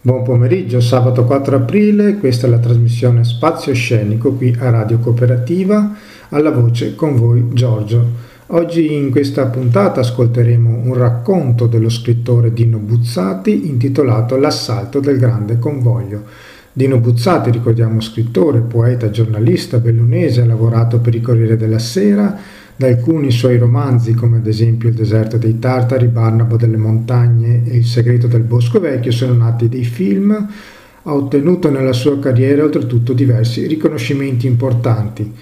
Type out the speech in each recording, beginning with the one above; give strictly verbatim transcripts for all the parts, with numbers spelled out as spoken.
Buon pomeriggio, sabato quattro aprile, questa è la trasmissione Spazio Scenico qui a Radio Cooperativa, alla voce con voi Giorgio. Oggi in questa puntata ascolteremo un racconto dello scrittore Dino Buzzati intitolato L'assalto del grande convoglio. Dino Buzzati, ricordiamo, scrittore, poeta, giornalista bellunese, ha lavorato per il Corriere della Sera. Da alcuni suoi romanzi, come ad esempio Il deserto dei tartari, Barnabo delle montagne e Il segreto del bosco vecchio, sono nati dei film. Ha ottenuto nella sua carriera oltretutto diversi riconoscimenti importanti.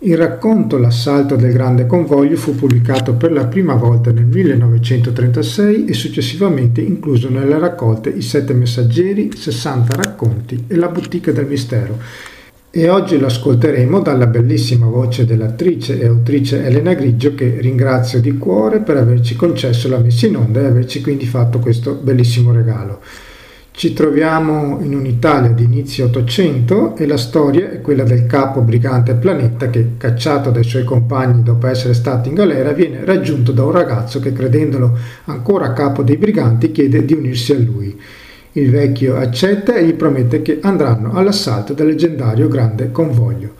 Il racconto L'assalto del grande convoglio fu pubblicato per la prima volta nel millenovecentotrentasei e successivamente incluso nelle raccolte I sette messaggeri, sessanta racconti e La bottega del mistero. E oggi lo ascolteremo dalla bellissima voce dell'attrice e autrice Elena Grigio, che ringrazio di cuore per averci concesso la messa in onda e averci quindi fatto questo bellissimo regalo. Ci troviamo in un'Italia di inizio Ottocento e la storia è quella del capo brigante Planetta che, cacciato dai suoi compagni dopo essere stato in galera, viene raggiunto da un ragazzo che, credendolo ancora capo dei briganti, chiede di unirsi a lui. Il vecchio accetta e gli promette che andranno all'assalto del leggendario grande convoglio.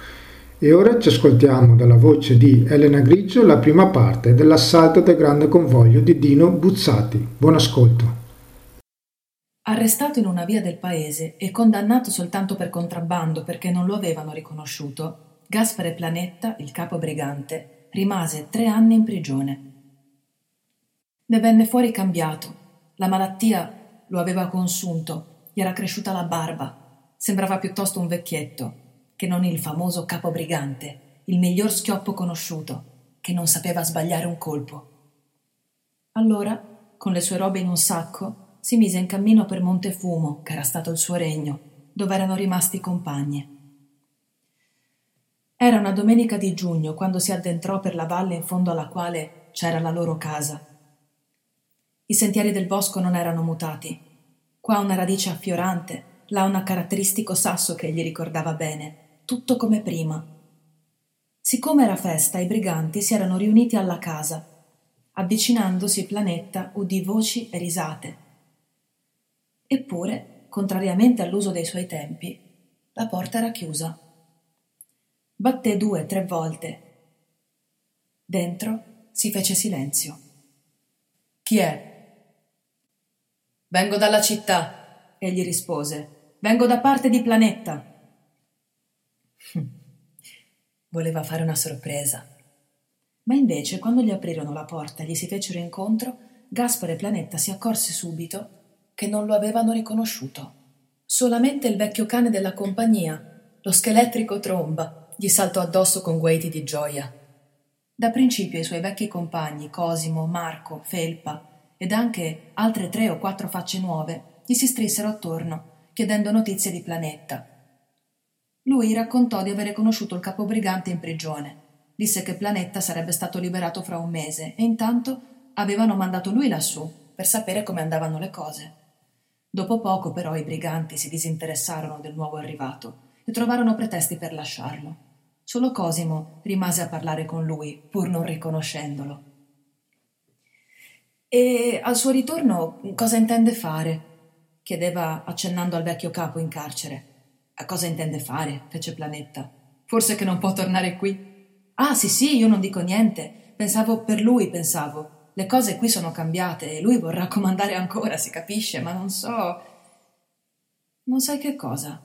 E ora ci ascoltiamo dalla voce di Elena Grigio la prima parte dell'assalto del grande convoglio di Dino Buzzati. Buon ascolto. Arrestato in una via del paese e condannato soltanto per contrabbando perché non lo avevano riconosciuto, Gaspare Planetta, il capo brigante, rimase tre anni in prigione. Ne venne fuori cambiato. La malattia lo aveva consunto, gli era cresciuta la barba, sembrava piuttosto un vecchietto, che non il famoso capobrigante, il miglior schioppo conosciuto, che non sapeva sbagliare un colpo. Allora, con le sue robe in un sacco, si mise in cammino per Montefumo, che era stato il suo regno, dove erano rimasti i compagni. Era una domenica di giugno quando si addentrò per la valle in fondo alla quale c'era la loro casa. I sentieri del bosco non erano mutati. Qua una radice affiorante, là un caratteristico sasso che gli ricordava bene, tutto come prima. Siccome era festa, i briganti si erano riuniti alla casa. Avvicinandosi Planetta udì voci e risate. Eppure, contrariamente all'uso dei suoi tempi, la porta era chiusa. Batté due, tre volte. Dentro si fece silenzio. Chi è? «Vengo dalla città», egli rispose. «Vengo da parte di Planetta». Voleva fare una sorpresa. Ma invece, quando gli aprirono la porta e gli si fecero incontro, Gaspare Planetta si accorse subito che non lo avevano riconosciuto. Solamente il vecchio cane della compagnia, lo scheletrico Tromba, gli saltò addosso con guaiti di gioia. Da principio i suoi vecchi compagni, Cosimo, Marco, Felpa, ed anche altre tre o quattro facce nuove, gli si strissero attorno, chiedendo notizie di Planetta. Lui raccontò di aver conosciuto il capobrigante in prigione. Disse che Planetta sarebbe stato liberato fra un mese e intanto avevano mandato lui lassù per sapere come andavano le cose. Dopo poco però i briganti si disinteressarono del nuovo arrivato e trovarono pretesti per lasciarlo. Solo Cosimo rimase a parlare con lui, pur non riconoscendolo. «E al suo ritorno cosa intende fare?» chiedeva accennando al vecchio capo in carcere. «A cosa intende fare?» fece Planetta. «Forse che non può tornare qui?» «Ah, sì, sì, io non dico niente. Pensavo per lui, pensavo. Le cose qui sono cambiate e lui vorrà comandare ancora, si capisce, ma non so... Non sai che cosa?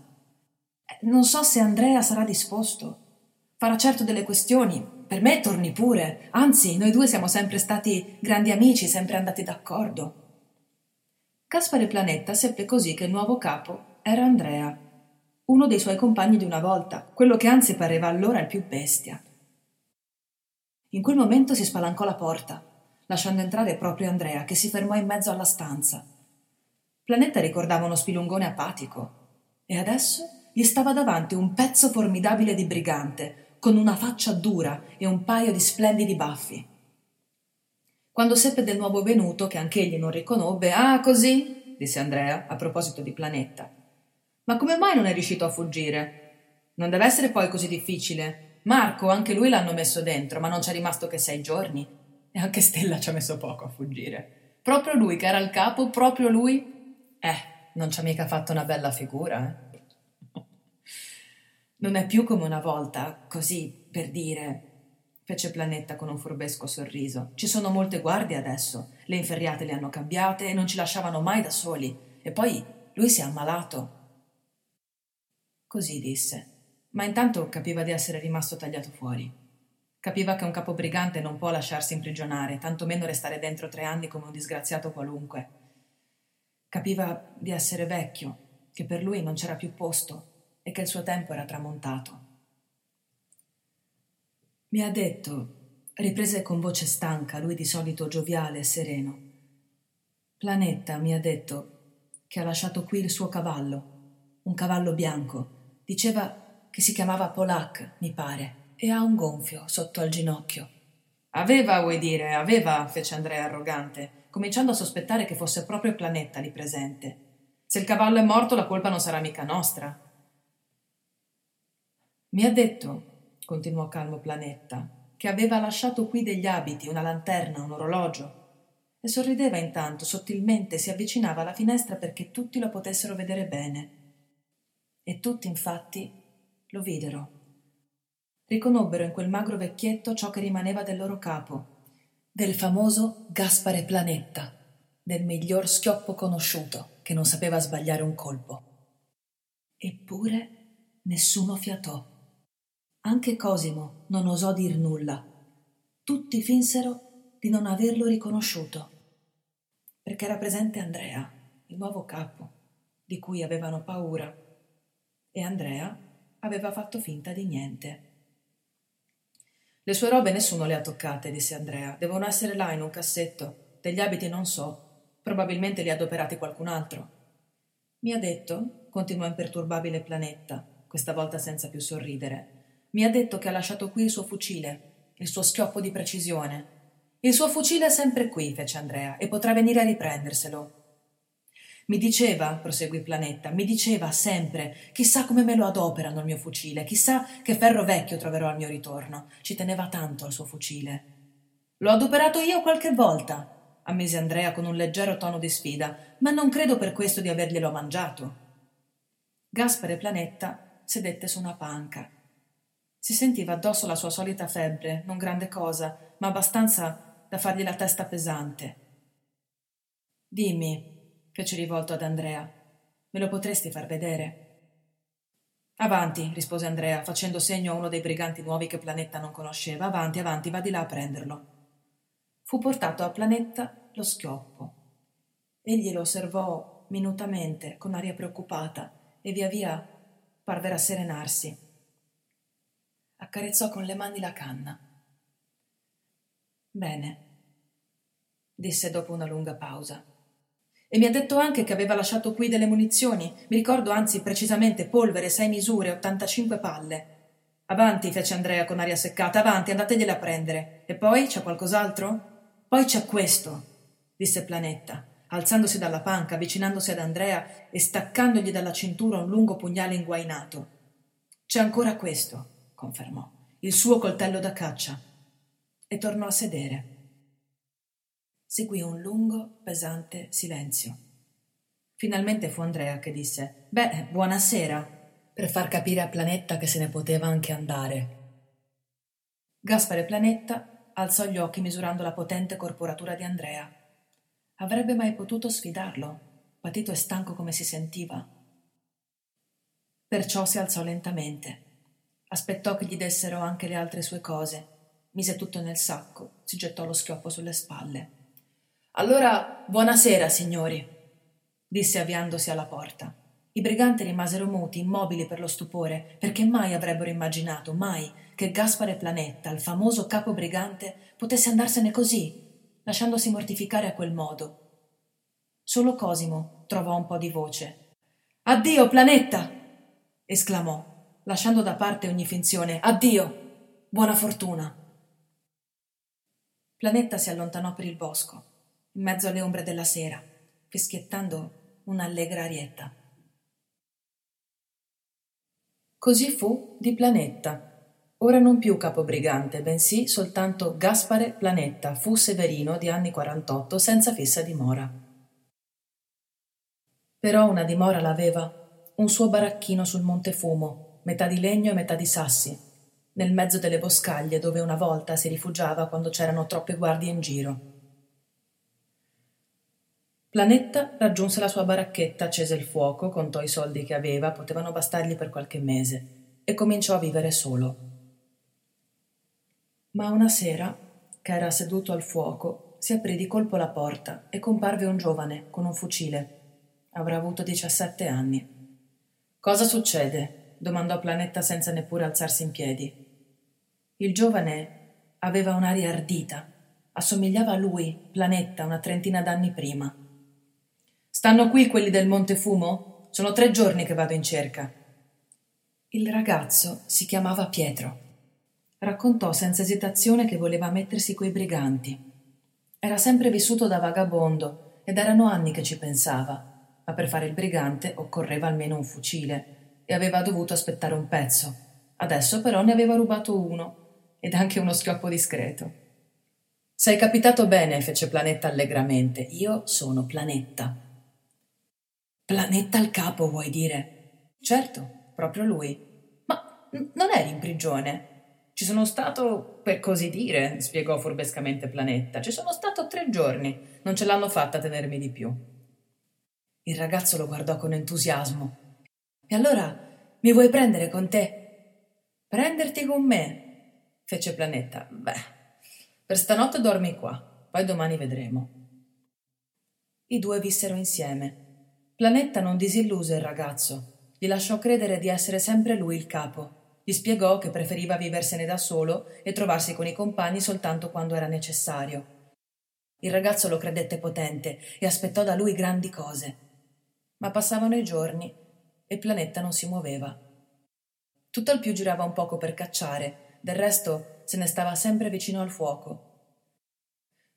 Non so se Andrea sarà disposto. Farà certo delle questioni. Per me torni pure, anzi, noi due siamo sempre stati grandi amici, sempre andati d'accordo». Gaspare Planetta seppe così che il nuovo capo era Andrea, uno dei suoi compagni di una volta, quello che anzi pareva allora il più bestia. In quel momento si spalancò la porta, lasciando entrare proprio Andrea, che si fermò in mezzo alla stanza. Planetta ricordava uno spilungone apatico, e adesso gli stava davanti un pezzo formidabile di brigante, con una faccia dura e un paio di splendidi baffi. Quando seppe del nuovo venuto, che anch'egli non riconobbe, «Ah, così?» disse Andrea, a proposito di Planetta. «Ma come mai non è riuscito a fuggire? Non deve essere poi così difficile. Marco, anche lui l'hanno messo dentro, ma non c'è rimasto che sei giorni. E anche Stella ci ha messo poco a fuggire. Proprio lui, che era il capo, proprio lui? Eh, non ci ha mica fatto una bella figura, eh? Non è più come una volta, così, per dire, fece Planetta con un furbesco sorriso. Ci sono molte guardie adesso, le inferriate le hanno cambiate e non ci lasciavano mai da soli. E poi lui si è ammalato. Così disse, ma intanto capiva di essere rimasto tagliato fuori. Capiva che un capobrigante non può lasciarsi imprigionare, tantomeno restare dentro tre anni come un disgraziato qualunque. Capiva di essere vecchio, che per lui non c'era più posto e che il suo tempo era tramontato. Mi ha detto, riprese con voce stanca, lui di solito gioviale e sereno. Planetta mi ha detto che ha lasciato qui il suo cavallo, un cavallo bianco. Diceva che si chiamava Polak, mi pare, e ha un gonfio sotto al ginocchio. Aveva, vuoi dire, aveva, fece Andrea arrogante, cominciando a sospettare che fosse proprio Planetta lì presente. Se il cavallo è morto, la colpa non sarà mica nostra. Mi ha detto, continuò calmo Planetta, che aveva lasciato qui degli abiti, una lanterna, un orologio, e sorrideva intanto, sottilmente si avvicinava alla finestra perché tutti lo potessero vedere bene. E tutti, infatti, lo videro. Riconobbero in quel magro vecchietto ciò che rimaneva del loro capo, del famoso Gaspare Planetta, del miglior schioppo conosciuto, che non sapeva sbagliare un colpo. Eppure nessuno fiatò. Anche Cosimo non osò dir nulla. Tutti finsero di non averlo riconosciuto, perché era presente Andrea, il nuovo capo, di cui avevano paura, e Andrea aveva fatto finta di niente. Le sue robe nessuno le ha toccate, disse Andrea. Devono essere là in un cassetto. Degli abiti non so, probabilmente li ha adoperati qualcun altro. Mi ha detto, continuò imperturbabile Planetta, questa volta senza più sorridere, mi ha detto che ha lasciato qui il suo fucile, il suo schioppo di precisione. Il suo fucile è sempre qui, fece Andrea, e potrà venire a riprenderselo. Mi diceva, proseguì Planetta, mi diceva sempre, chissà come me lo adoperano il mio fucile, chissà che ferro vecchio troverò al mio ritorno. Ci teneva tanto al suo fucile. L'ho adoperato io qualche volta, ammise Andrea con un leggero tono di sfida, ma non credo per questo di averglielo mangiato. Gaspare Planetta sedette su una panca. Si sentiva addosso la sua solita febbre, non grande cosa, ma abbastanza da fargli la testa pesante. Dimmi, fece rivolto ad Andrea, me lo potresti far vedere? Avanti, rispose Andrea, facendo segno a uno dei briganti nuovi che Planetta non conosceva. Avanti, avanti, va di là a prenderlo. Fu portato a Planetta lo schioppo. Egli lo osservò minutamente, con aria preoccupata, e via via parve rasserenarsi. Accarezzò con le mani la canna. Bene, disse dopo una lunga pausa. E mi ha detto anche che aveva lasciato qui delle munizioni. Mi ricordo anzi precisamente polvere, sei misure, ottantacinque palle. Avanti, fece Andrea con aria seccata. Avanti, andategliela a prendere. E poi c'è qualcos'altro? Poi c'è questo, disse Planetta, alzandosi dalla panca, avvicinandosi ad Andrea e staccandogli dalla cintura un lungo pugnale inguainato. C'è ancora questo, confermò, il suo coltello da caccia, e tornò a sedere. Seguì un lungo, pesante silenzio. Finalmente fu Andrea che disse: beh, buonasera, per far capire a Planetta che se ne poteva anche andare. Gaspare Planetta alzò gli occhi misurando la potente corporatura di Andrea. Avrebbe mai potuto sfidarlo, patito e stanco come si sentiva? Perciò si alzò lentamente. Aspettò che gli dessero anche le altre sue cose, mise tutto nel sacco, si gettò lo schioppo sulle spalle. Allora, buonasera, signori, disse avviandosi alla porta. I briganti rimasero muti, immobili per lo stupore, perché mai avrebbero immaginato, mai, che Gaspare Planetta, il famoso capo brigante, potesse andarsene così, lasciandosi mortificare a quel modo. Solo Cosimo trovò un po' di voce. Addio, Planetta! Esclamò, lasciando da parte ogni finzione. Addio, buona fortuna. Planetta si allontanò per il bosco, in mezzo alle ombre della sera, fischiettando un'allegra arietta. Così fu di Planetta. Ora non più capobrigante, bensì soltanto Gaspare Planetta, fu severino di anni quarantotto, senza fissa dimora. però una dimora l'aveva, un suo baracchino sul Monte Fumo, metà di legno e metà di sassi, nel mezzo delle boscaglie dove una volta si rifugiava quando c'erano troppe guardie in giro. Planetta raggiunse la sua baracchetta, accese il fuoco, contò i soldi che aveva, potevano bastargli per qualche mese, e cominciò a vivere solo. Ma una sera, che era seduto al fuoco, si aprì di colpo la porta e comparve un giovane con un fucile. Avrà avuto diciassette anni. «Cosa succede?» domandò Planetta senza neppure alzarsi in piedi. Il giovane aveva un'aria ardita. Assomigliava a lui, Planetta, una trentina d'anni prima. «Stanno qui quelli del Monte Fumo? Sono tre giorni che vado in cerca». Il ragazzo si chiamava Pietro. Raccontò senza esitazione che voleva mettersi coi briganti. Era sempre vissuto da vagabondo ed erano anni che ci pensava, ma per fare il brigante occorreva almeno un fucile e aveva dovuto aspettare un pezzo. Adesso però ne aveva rubato uno, ed anche uno schioppo discreto. «Sei capitato bene», fece Planetta allegramente. «Io sono Planetta». «Planetta al capo, vuoi dire?» «Certo, proprio lui». «Ma n- non eri in prigione?» «Ci sono stato, per così dire», spiegò furbescamente Planetta. «Ci sono stato tre giorni. Non ce l'hanno fatta a tenermi di più». Il ragazzo lo guardò con entusiasmo. «E allora mi vuoi prendere con te?» «Prenderti con me?» fece Planetta. «Beh, per stanotte dormi qua, poi domani vedremo». I due vissero insieme. Planetta non disilluse il ragazzo. Gli lasciò credere di essere sempre lui il capo. Gli spiegò che preferiva viversene da solo e trovarsi con i compagni soltanto quando era necessario. Il ragazzo lo credette potente e aspettò da lui grandi cose. Ma passavano i giorni e Planetta non si muoveva. Tutt'al più girava un poco per cacciare, del resto se ne stava sempre vicino al fuoco.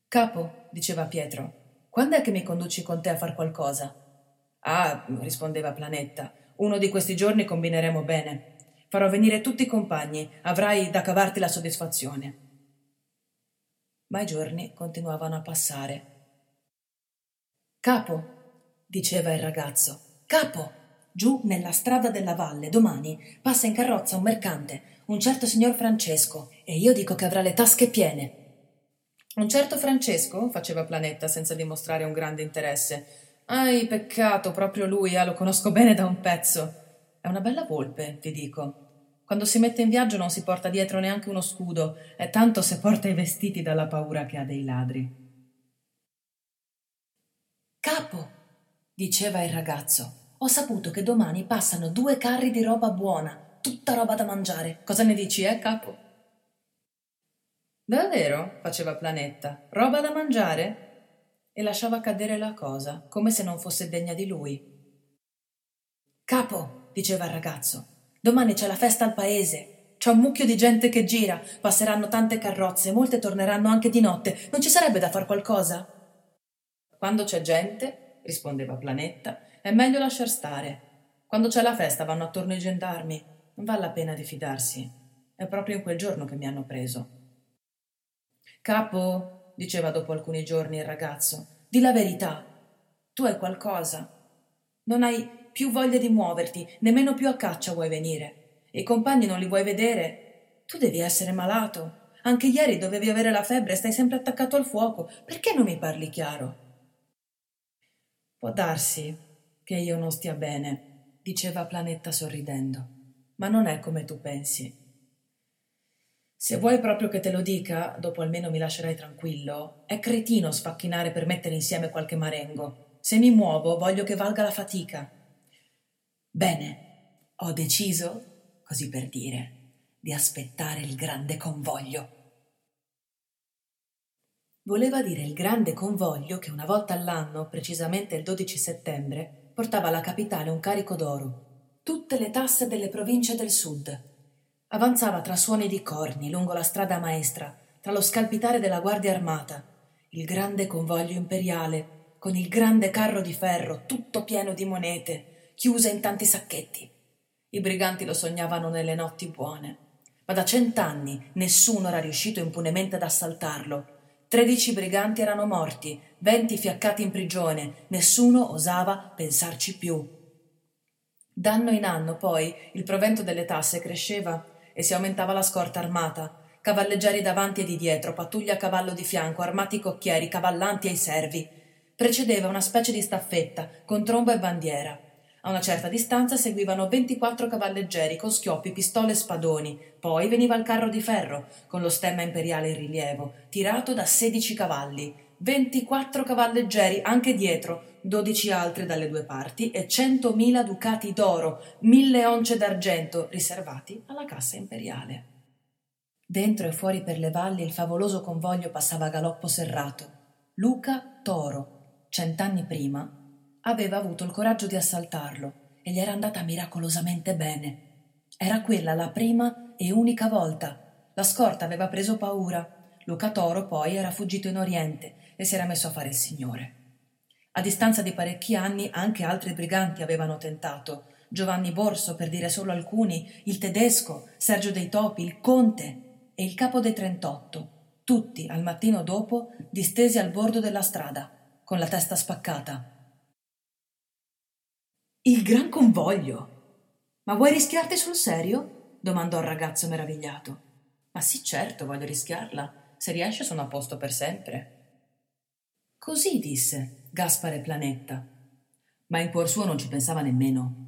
«Capo», diceva Pietro, «quando è che mi conduci con te a far qualcosa?» «Ah», rispondeva Planetta, «uno di questi giorni combineremo bene. Farò venire tutti i compagni, avrai da cavarti la soddisfazione». Ma i giorni continuavano a passare. «Capo», diceva il ragazzo, «capo, giù nella strada della valle, domani, passa in carrozza un mercante, un certo signor Francesco, e io dico che avrà le tasche piene». «Un certo Francesco?» faceva Planetta senza dimostrare un grande interesse. «Ahi, peccato, proprio lui, ah, lo conosco bene da un pezzo. È una bella volpe, ti dico. Quando si mette in viaggio non si porta dietro neanche uno scudo, e tanto se porta i vestiti dalla paura che ha dei ladri». «Capo», diceva il ragazzo, «ho saputo che domani passano due carri di roba buona, tutta roba da mangiare. Cosa ne dici, eh, capo?» «Davvero?» faceva Planetta. «Roba da mangiare?» E lasciava cadere la cosa, come se non fosse degna di lui. «Capo», diceva il ragazzo, «domani c'è la festa al paese, c'è un mucchio di gente che gira, passeranno tante carrozze, molte torneranno anche di notte, non ci sarebbe da far qualcosa?» «Quando c'è gente», rispondeva Planetta, «è meglio lasciar stare. Quando c'è la festa vanno attorno i gendarmi, non vale la pena di fidarsi, è proprio in quel giorno che mi hanno preso». «Capo», diceva dopo alcuni giorni il ragazzo, «di la verità, tu hai qualcosa. Non hai più voglia di muoverti, nemmeno più a caccia vuoi venire. I compagni non li vuoi vedere. Tu devi essere malato. Anche ieri dovevi avere la febbre e stai sempre attaccato al fuoco. Perché non mi parli chiaro?» «Può darsi che io non stia bene», diceva Planetta sorridendo, «ma non è come tu pensi. Se vuoi proprio che te lo dica, dopo almeno mi lascerai tranquillo, è cretino sfacchinare per mettere insieme qualche marengo. Se mi muovo voglio che valga la fatica». «Bene, ho deciso, così per dire, di aspettare il grande convoglio». Voleva dire il grande convoglio che una volta all'anno, precisamente il dodici settembre, portava alla capitale un carico d'oro, tutte le tasse delle province del sud. Avanzava tra suoni di corni lungo la strada maestra, tra lo scalpitare della guardia armata, il grande convoglio imperiale, con il grande carro di ferro tutto pieno di monete, chiuse in tanti sacchetti. I briganti lo sognavano nelle notti buone, ma da cent'anni nessuno era riuscito impunemente ad assaltarlo, Tredici briganti erano morti, venti fiaccati in prigione, nessuno osava pensarci più. D'anno in anno, poi, il provento delle tasse cresceva e si aumentava la scorta armata. Cavalleggiari davanti e di dietro, pattuglie a cavallo di fianco, armati cocchieri, cavallanti e i servi. Precedeva una specie di staffetta, con tromba e bandiera. A una certa distanza seguivano ventiquattro cavalleggeri con schioppi, pistole e spadoni. Poi veniva il carro di ferro, con lo stemma imperiale in rilievo, tirato da sedici cavalli. Ventiquattro cavalleggeri anche dietro, dodici altri dalle due parti e centomila ducati d'oro, mille once d'argento, riservati alla cassa imperiale. Dentro e fuori per le valli il favoloso convoglio passava a galoppo serrato. Luca Toro, cent'anni prima, aveva avuto il coraggio di assaltarlo e gli era andata miracolosamente bene. Era quella la prima e unica volta. La scorta aveva preso paura. Luca Toro poi era fuggito in Oriente e si era messo a fare il signore. A distanza di parecchi anni anche altri briganti avevano tentato. Giovanni Borso, per dire solo alcuni, il Tedesco, Sergio Dei Topi, il Conte e il capo dei trentotto, tutti al mattino dopo distesi al bordo della strada, con la testa spaccata. Il gran convoglio! Ma vuoi rischiarti sul serio? Domandò il ragazzo meravigliato. Ma sì, certo, voglio rischiarla. Se riesce sono a posto per sempre. Così disse Gaspare Planetta, ma in cuor suo non ci pensava nemmeno.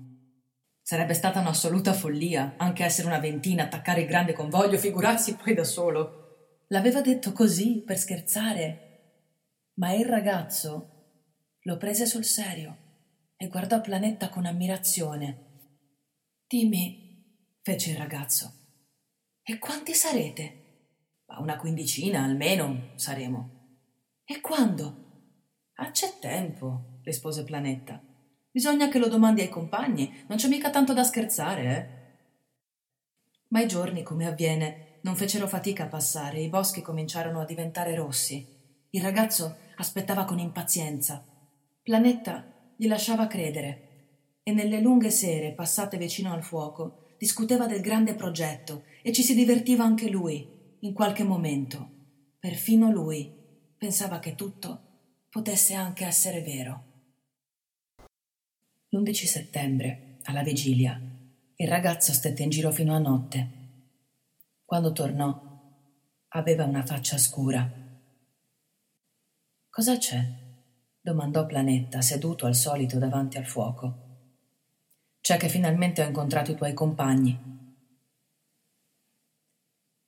Sarebbe stata un'assoluta follia anche essere una ventina, attaccare il grande convoglio, figurarsi poi da solo. L'aveva detto così per scherzare, ma il ragazzo lo prese sul serio e guardò Planetta con ammirazione. «Dimmi», fece il ragazzo, «e quanti sarete?» «Una quindicina almeno saremo». «E quando?» «Ah, c'è tempo», rispose Planetta. «Bisogna che lo domandi ai compagni, non c'è mica tanto da scherzare, eh?» Ma i giorni, come avviene, non fecero fatica a passare, i boschi cominciarono a diventare rossi. Il ragazzo aspettava con impazienza. Planetta gli lasciava credere e nelle lunghe sere passate vicino al fuoco discuteva del grande progetto e ci si divertiva anche lui. In qualche momento perfino lui pensava che tutto potesse anche essere vero. L'undici settembre, alla vigilia, il ragazzo stette in giro fino a notte. Quando tornò aveva una faccia scura. «Cosa c'è?» domandò Planetta, seduto al solito davanti al fuoco. «C'è che finalmente ho incontrato i tuoi compagni».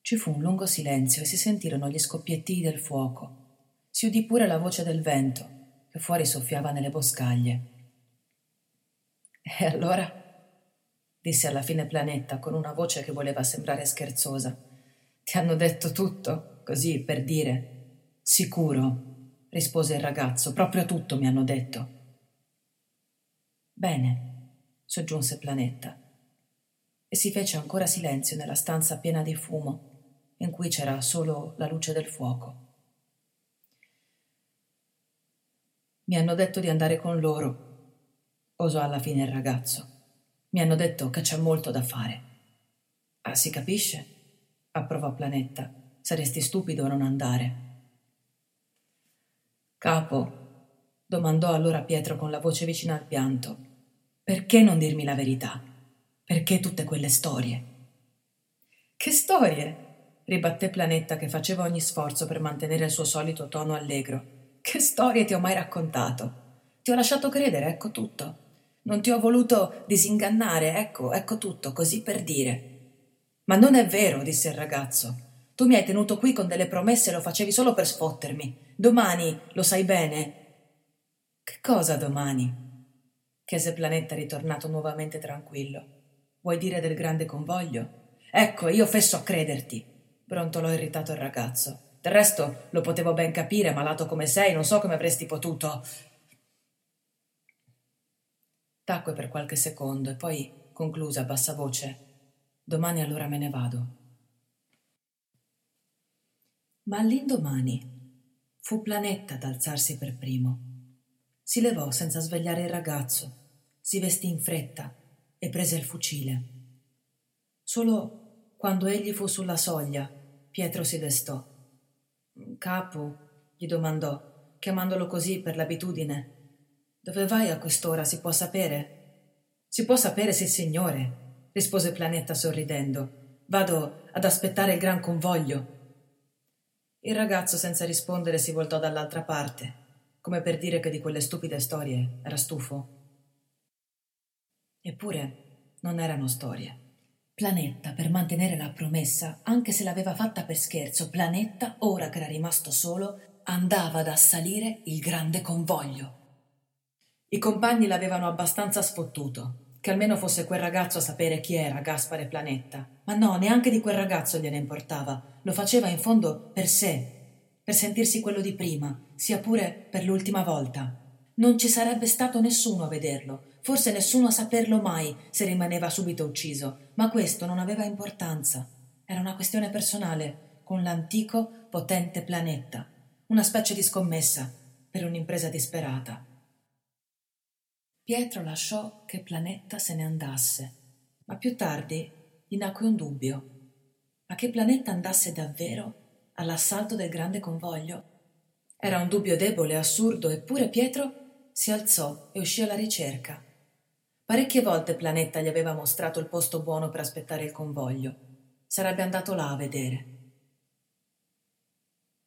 Ci fu un lungo silenzio e si sentirono gli scoppietti del fuoco. Si udì pure la voce del vento, che fuori soffiava nelle boscaglie. «E allora?» disse alla fine Planetta, con una voce che voleva sembrare scherzosa. «Ti hanno detto tutto, così, per dire?» «Sicuro», rispose il ragazzo, «proprio tutto mi hanno detto». «Bene», soggiunse Planetta, e si fece ancora silenzio nella stanza piena di fumo, in cui c'era solo la luce del fuoco. «Mi hanno detto di andare con loro», osò alla fine il ragazzo. «Mi hanno detto che c'è molto da fare». «Ah, si capisce», approvò Planetta, «saresti stupido a non andare». «Capo», domandò allora Pietro con la voce vicina al pianto, «perché non dirmi la verità? Perché tutte quelle storie?» «Che storie?» ribatté Planetta, che faceva ogni sforzo per mantenere il suo solito tono allegro. «Che storie ti ho mai raccontato? Ti ho lasciato credere, ecco tutto. Non ti ho voluto disingannare, ecco, ecco tutto, così per dire». «Ma non è vero», disse il ragazzo. «Tu mi hai tenuto qui con delle promesse e lo facevi solo per sfottermi. Domani, lo sai bene». «Che cosa domani?» chiese Planetta, ritornato nuovamente tranquillo. «Vuoi dire del grande convoglio?» «Ecco, io fesso a crederti», brontolò irritato il ragazzo. «Del resto lo potevo ben capire, malato come sei, non so come avresti potuto». Tacque per qualche secondo e poi concluse a bassa voce: «Domani allora me ne vado». Ma all'indomani fu Planetta ad alzarsi per primo. Si levò senza svegliare il ragazzo, si vestì in fretta e prese il fucile. Solo quando egli fu sulla soglia, Pietro si destò. Capo, gli domandò, chiamandolo così per l'abitudine. Dove vai a quest'ora, si può sapere? Si può sapere, sissignore, rispose Planetta sorridendo. Vado ad aspettare il gran convoglio. Il ragazzo, senza rispondere, si voltò dall'altra parte, come per dire che di quelle stupide storie era stufo. Eppure non erano storie. Planetta, per mantenere la promessa, anche se l'aveva fatta per scherzo, Planetta, ora che era rimasto solo, andava ad assalire il grande convoglio. I compagni l'avevano abbastanza sfottuto, che almeno fosse quel ragazzo a sapere chi era Gaspare Planetta. Ma no, neanche di quel ragazzo gliene importava. Lo faceva in fondo per sé, per sentirsi quello di prima, sia pure per l'ultima volta. Non ci sarebbe stato nessuno a vederlo, forse nessuno a saperlo mai se rimaneva subito ucciso, ma questo non aveva importanza. Era una questione personale, con l'antico, potente Planetta. Una specie di scommessa per un'impresa disperata. Pietro lasciò che Planetta se ne andasse, ma più tardi gli nacque un dubbio. Ma che Planetta andasse davvero all'assalto del grande convoglio? Era un dubbio debole, assurdo, eppure Pietro si alzò e uscì alla ricerca. Parecchie volte Planetta gli aveva mostrato il posto buono per aspettare il convoglio. Sarebbe andato là a vedere.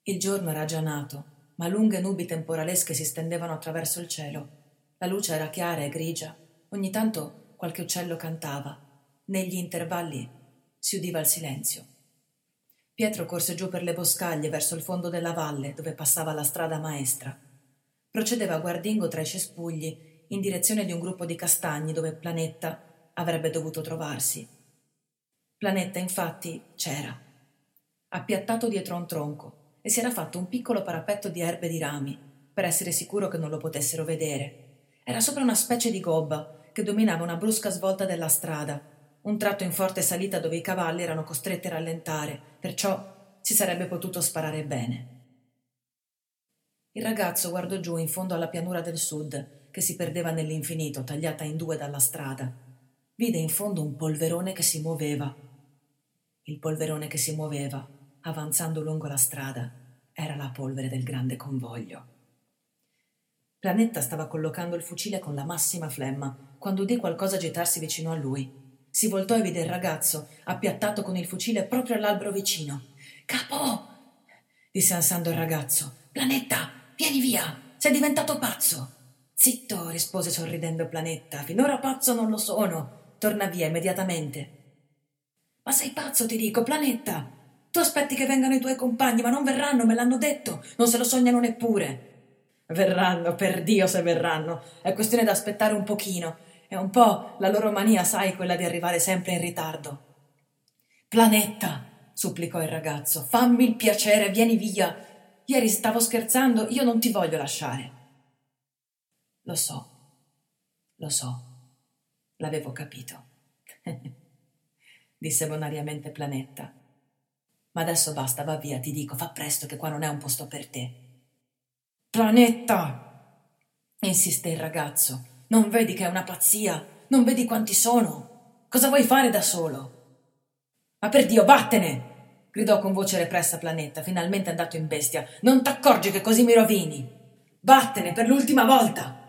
Il giorno era già nato, ma lunghe nubi temporalesche si stendevano attraverso il cielo. La luce era chiara e grigia, ogni tanto qualche uccello cantava. Negli intervalli si udiva il silenzio. Pietro corse giù per le boscaglie verso il fondo della valle dove passava la strada maestra. Procedeva a guardingo tra i cespugli in direzione di un gruppo di castagni dove Planetta avrebbe dovuto trovarsi. Planetta infatti c'era, appiattato dietro un tronco, e si era fatto un piccolo parapetto di erbe di rami per essere sicuro che non lo potessero vedere. Era sopra una specie di gobba che dominava una brusca svolta della strada, un tratto in forte salita dove i cavalli erano costretti a rallentare, perciò si sarebbe potuto sparare bene. Il ragazzo guardò giù in fondo alla pianura del sud, che si perdeva nell'infinito, tagliata in due dalla strada. Vide in fondo un polverone che si muoveva. Il polverone che si muoveva, avanzando lungo la strada, era la polvere del grande convoglio. Planetta stava collocando il fucile con la massima flemma, quando udì qualcosa agitarsi vicino a lui. Si voltò e vide il ragazzo, appiattato con il fucile proprio all'albero vicino. «Capo!» disse ansando il ragazzo. «Planetta, vieni via! Sei diventato pazzo!» «Zitto!» rispose sorridendo Planetta. «Finora pazzo non lo sono! Torna via immediatamente!» «Ma sei pazzo, ti dico, Planetta! Tu aspetti che vengano i tuoi compagni, ma non verranno, me l'hanno detto! Non se lo sognano neppure!» «Verranno, per Dio se verranno, è questione da aspettare un pochino, è un po' la loro mania, sai, quella di arrivare sempre in ritardo». «Planetta!» supplicò il ragazzo, «fammi il piacere, vieni via, ieri stavo scherzando, io non ti voglio lasciare». «Lo so, lo so, l'avevo capito», disse bonariamente Planetta, «ma adesso basta, va via, ti dico, fa presto che qua non è un posto per te». «Planetta!» insiste il ragazzo. «Non vedi che è una pazzia? Non vedi quanti sono? Cosa vuoi fare da solo?» «Ma per Dio, vattene!» gridò con voce repressa Planetta, finalmente andato in bestia. «Non t'accorgi che così mi rovini? Vattene per l'ultima volta!»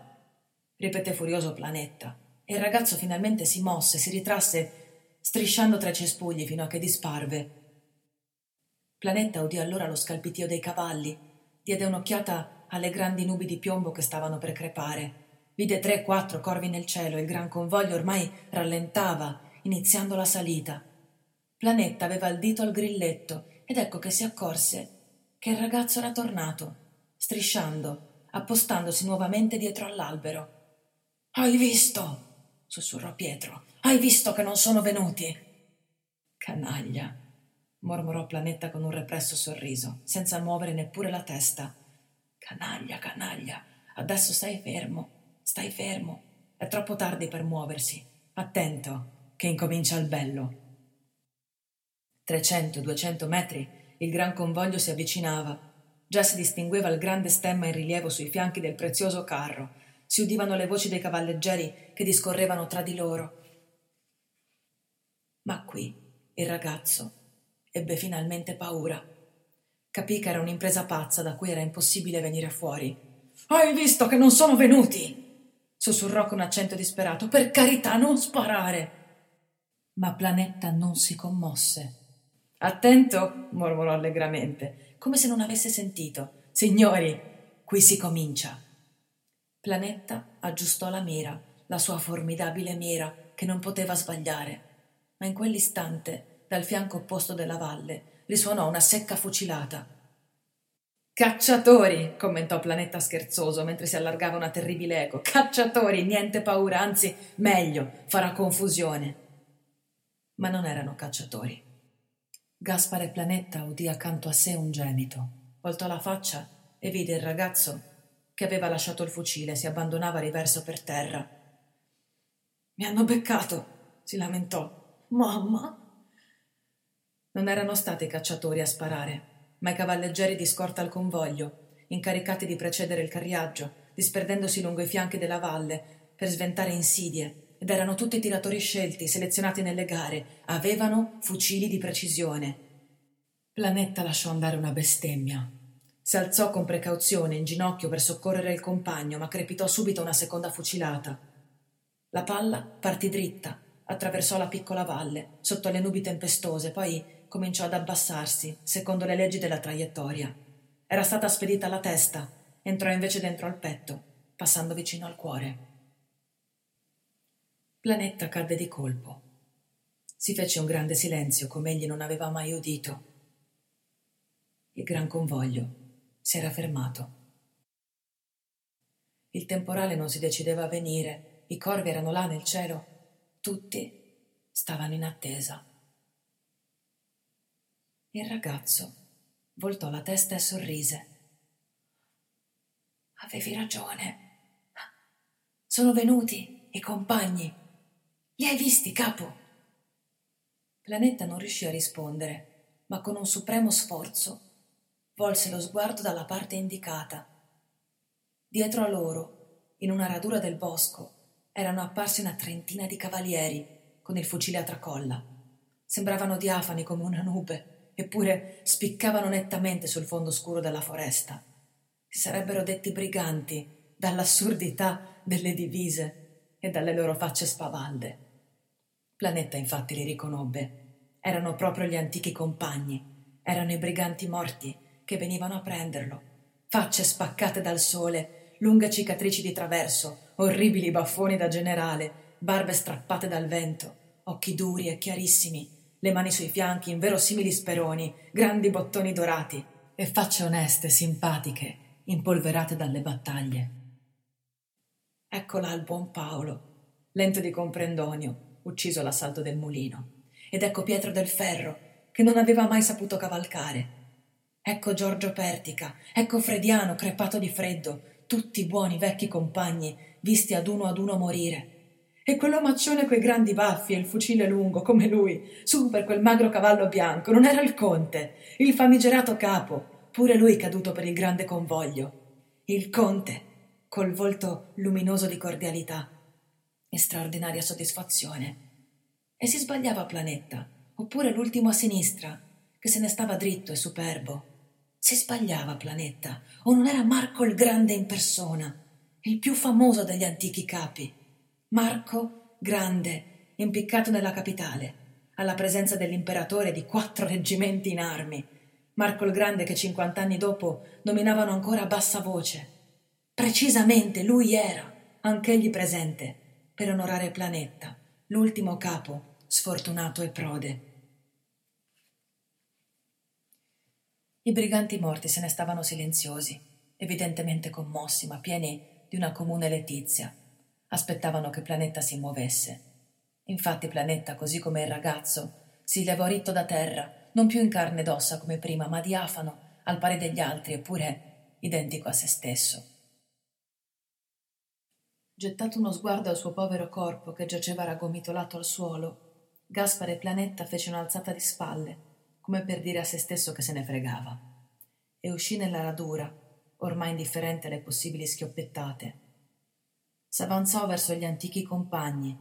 ripeté furioso Planetta, e il ragazzo finalmente si mosse, si ritrasse, strisciando tra i cespugli fino a che disparve. Planetta udì allora lo scalpitio dei cavalli, diede un'occhiata alle grandi nubi di piombo che stavano per crepare. Vide tre, quattro corvi nel cielo. Il gran convoglio ormai rallentava, iniziando la salita. Planetta aveva il dito al grilletto ed ecco che si accorse che il ragazzo era tornato, strisciando, appostandosi nuovamente dietro all'albero. «Hai visto?» sussurrò Pietro. «Hai visto che non sono venuti?» «Canaglia», mormorò Planetta con un represso sorriso, senza muovere neppure la testa. «Canaglia, canaglia, adesso stai fermo, stai fermo, è troppo tardi per muoversi, attento che incomincia il bello». trecento duecento metri il gran convoglio si avvicinava, già si distingueva il grande stemma in rilievo sui fianchi del prezioso carro, si udivano le voci dei cavalleggeri che discorrevano tra di loro. Ma qui il ragazzo ebbe finalmente paura. Capì che era un'impresa pazza da cui era impossibile venire fuori. «Hai visto che non sono venuti?» sussurrò con accento disperato. «Per carità, non sparare!» Ma Planetta non si commosse. «Attento!» mormorò allegramente, come se non avesse sentito. «Signori, qui si comincia!» Planetta aggiustò la mira, la sua formidabile mira, che non poteva sbagliare. Ma in quell'istante, dal fianco opposto della valle, risuonò una secca fucilata. «Cacciatori!» commentò Planetta scherzoso mentre si allargava una terribile eco. «Cacciatori! Niente paura, anzi, meglio, farà confusione!» Ma non erano cacciatori. Gaspare Planetta udì accanto a sé un gemito. Voltò la faccia e vide il ragazzo che aveva lasciato il fucile, si abbandonava riverso per terra. «Mi hanno beccato!» si lamentò. «Mamma!» Non erano stati i cacciatori a sparare, ma i cavalleggeri di scorta al convoglio, incaricati di precedere il carriaggio, disperdendosi lungo i fianchi della valle per sventare insidie, ed erano tutti tiratori scelti, selezionati nelle gare, avevano fucili di precisione. Planetta lasciò andare una bestemmia. Si alzò con precauzione in ginocchio per soccorrere il compagno, ma crepitò subito una seconda fucilata. La palla partì dritta, attraversò la piccola valle, sotto le nubi tempestose, poi cominciò ad abbassarsi, secondo le leggi della traiettoria. Era stata spedita alla testa, entrò invece dentro al petto, passando vicino al cuore. Planetta cadde di colpo. Si fece un grande silenzio, come egli non aveva mai udito. Il gran convoglio si era fermato. Il temporale non si decideva a venire, i corvi erano là nel cielo, tutti stavano in attesa. Il ragazzo voltò la testa e sorrise. «Avevi ragione. Sono venuti i compagni. Li hai visti, capo?» Planetta non riuscì a rispondere, ma con un supremo sforzo volse lo sguardo dalla parte indicata. Dietro a loro, in una radura del bosco, erano apparsi una trentina di cavalieri con il fucile a tracolla. Sembravano diafani come una nube, eppure spiccavano nettamente sul fondo scuro della foresta. Si sarebbero detti briganti dall'assurdità delle divise e dalle loro facce spavalde. Planetta infatti li riconobbe. Erano proprio gli antichi compagni, erano i briganti morti che venivano a prenderlo. Facce spaccate dal sole, lunghe cicatrici di traverso, orribili baffoni da generale, barbe strappate dal vento, occhi duri e chiarissimi, le mani sui fianchi, inverosimili speroni, grandi bottoni dorati e facce oneste, simpatiche, impolverate dalle battaglie. Ecco là il buon Paolo, lento di comprendonio, ucciso all'assalto del mulino. Ed ecco Pietro del Ferro, che non aveva mai saputo cavalcare. Ecco Giorgio Pertica, ecco Frediano, crepato di freddo, tutti buoni vecchi compagni, visti ad uno ad uno morire. E quell'omaccione coi grandi baffi e il fucile lungo, come lui, su per quel magro cavallo bianco, non era il conte, il famigerato capo, pure lui caduto per il grande convoglio. Il conte, col volto luminoso di cordialità e straordinaria soddisfazione. E si sbagliava Planetta, oppure l'ultimo a sinistra, che se ne stava dritto e superbo. Si sbagliava Planetta, o non era Marco il Grande in persona, il più famoso degli antichi capi. Marco Grande, impiccato nella capitale, alla presenza dell'imperatore di quattro reggimenti in armi. Marco il Grande che cinquant'anni dopo nominavano ancora a bassa voce. Precisamente lui era, anch'egli presente, per onorare Planetta, l'ultimo capo sfortunato e prode. I briganti morti se ne stavano silenziosi, evidentemente commossi, ma pieni di una comune letizia. Aspettavano che Planetta si muovesse. Infatti Planetta, così come il ragazzo, si levò ritto da terra, non più in carne ed ossa come prima, ma diafano, al pari degli altri, eppure identico a se stesso. Gettato uno sguardo al suo povero corpo che giaceva raggomitolato al suolo, Gaspare Planetta fece un'alzata di spalle, come per dire a se stesso che se ne fregava, e uscì nella radura, ormai indifferente alle possibili schioppettate. S'avanzò verso gli antichi compagni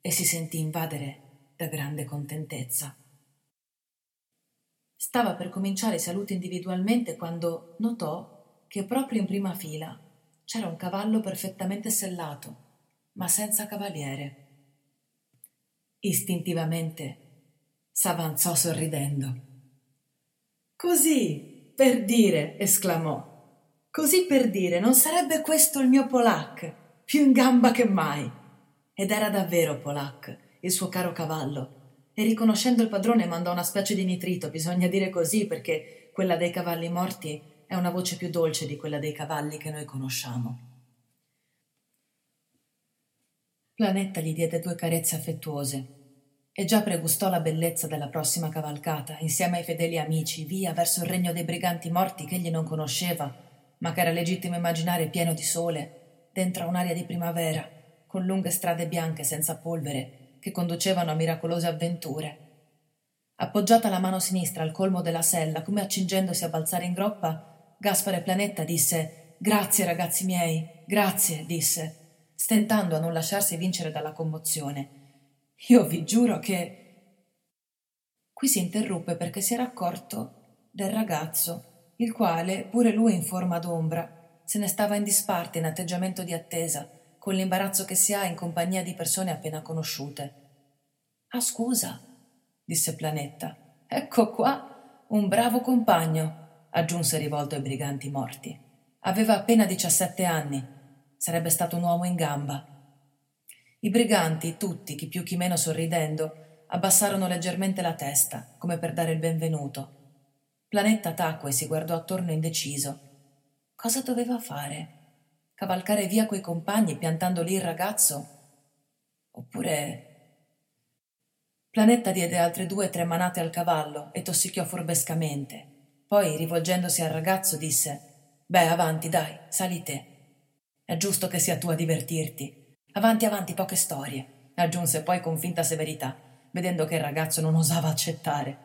e si sentì invadere da grande contentezza. Stava per cominciare i saluti individualmente quando notò che proprio in prima fila c'era un cavallo perfettamente sellato, ma senza cavaliere. Istintivamente s'avanzò sorridendo. «Così, per dire!» esclamò. «Così per dire, non sarebbe questo il mio Polak, più in gamba che mai!» Ed era davvero Polak, il suo caro cavallo. E riconoscendo il padrone mandò una specie di nitrito, bisogna dire così perché quella dei cavalli morti è una voce più dolce di quella dei cavalli che noi conosciamo. Planetta gli diede due carezze affettuose e già pregustò la bellezza della prossima cavalcata insieme ai fedeli amici, via verso il regno dei briganti morti che egli non conosceva, ma che era legittimo immaginare pieno di sole, dentro a un'aria di primavera, con lunghe strade bianche senza polvere, che conducevano a miracolose avventure. Appoggiata la mano sinistra al colmo della sella, come accingendosi a balzare in groppa, Gaspare Planetta disse «Grazie, ragazzi miei, grazie», disse, stentando a non lasciarsi vincere dalla commozione. «Io vi giuro che...» Qui si interruppe perché si era accorto del ragazzo, il quale, pure lui in forma d'ombra, se ne stava in disparte in atteggiamento di attesa, con l'imbarazzo che si ha in compagnia di persone appena conosciute. «Ah, scusa», disse Planetta. «Ecco qua, un bravo compagno», aggiunse rivolto ai briganti morti. Aveva appena diciassette anni, sarebbe stato un uomo in gamba. I briganti, tutti, chi più chi meno sorridendo, abbassarono leggermente la testa, come per dare il benvenuto. Planetta tacque e si guardò attorno indeciso. Cosa doveva fare? Cavalcare via coi compagni piantando lì il ragazzo? Oppure... Planetta diede altre due o tre manate al cavallo e tossicchiò furbescamente. Poi, rivolgendosi al ragazzo, disse «Beh, avanti, dai, sali te. È giusto che sia tu a divertirti. Avanti, avanti, poche storie», aggiunse poi con finta severità, vedendo che il ragazzo non osava accettare.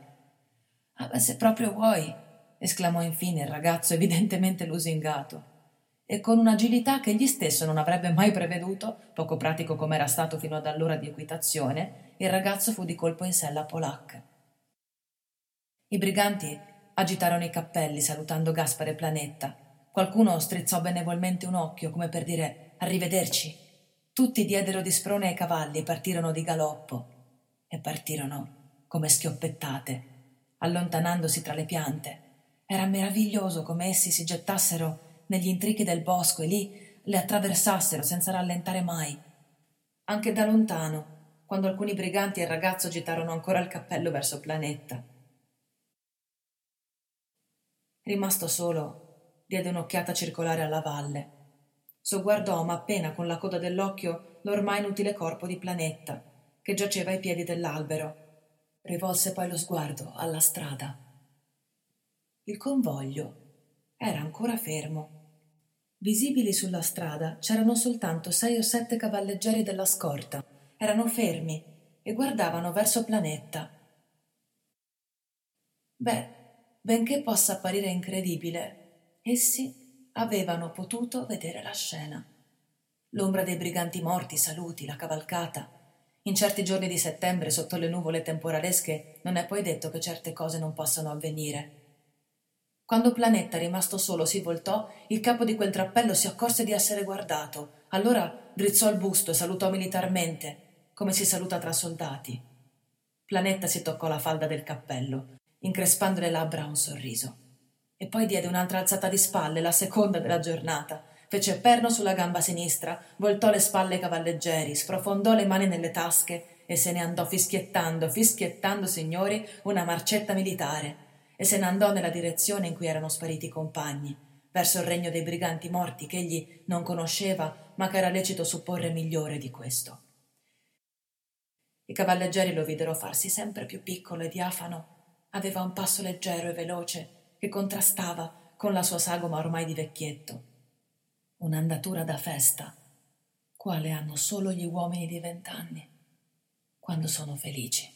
«Ah, ma se proprio vuoi», esclamò infine il ragazzo, evidentemente lusingato. E con un'agilità che egli stesso non avrebbe mai preveduto, poco pratico come era stato fino ad allora di equitazione, il ragazzo fu di colpo in sella a Polak. I briganti agitarono i cappelli salutando Gaspare Planetta. Qualcuno strizzò benevolmente un occhio come per dire «Arrivederci». Tutti diedero di sprone ai cavalli e partirono di galoppo. E partirono come schioppettate, allontanandosi tra le piante. Era meraviglioso come essi si gettassero negli intrichi del bosco e lì le attraversassero senza rallentare mai. Anche da lontano, quando alcuni briganti e il ragazzo girarono ancora il cappello verso Planetta. Rimasto solo, diede un'occhiata circolare alla valle. Sogguardò, ma appena con la coda dell'occhio, l'ormai inutile corpo di Planetta, che giaceva ai piedi dell'albero. Rivolse poi lo sguardo alla strada. Il convoglio era ancora fermo. Visibili sulla strada c'erano soltanto sei o sette cavalleggeri della scorta. Erano fermi e guardavano verso Planetta. Beh, benché possa apparire incredibile, essi avevano potuto vedere la scena. L'ombra dei briganti morti, i saluti, la cavalcata. In certi giorni di settembre, sotto le nuvole temporalesche, non è poi detto che certe cose non possano avvenire. Quando Planetta, rimasto solo, si voltò, il capo di quel drappello si accorse di essere guardato. Allora drizzò il busto e salutò militarmente, come si saluta tra soldati. Planetta si toccò la falda del cappello, increspando le labbra a un sorriso. E poi diede un'altra alzata di spalle, la seconda della giornata. Fece perno sulla gamba sinistra, voltò le spalle ai cavalleggeri, sprofondò le mani nelle tasche e se ne andò fischiettando, fischiettando, signori, una marcetta militare. E se ne andò nella direzione in cui erano spariti i compagni, verso il regno dei briganti morti che egli non conosceva, ma che era lecito supporre migliore di questo. I cavalleggeri lo videro farsi sempre più piccolo e diafano. Aveva un passo leggero e veloce che contrastava con la sua sagoma ormai di vecchietto. Un'andatura da festa, quale hanno solo gli uomini di vent'anni, quando sono felici.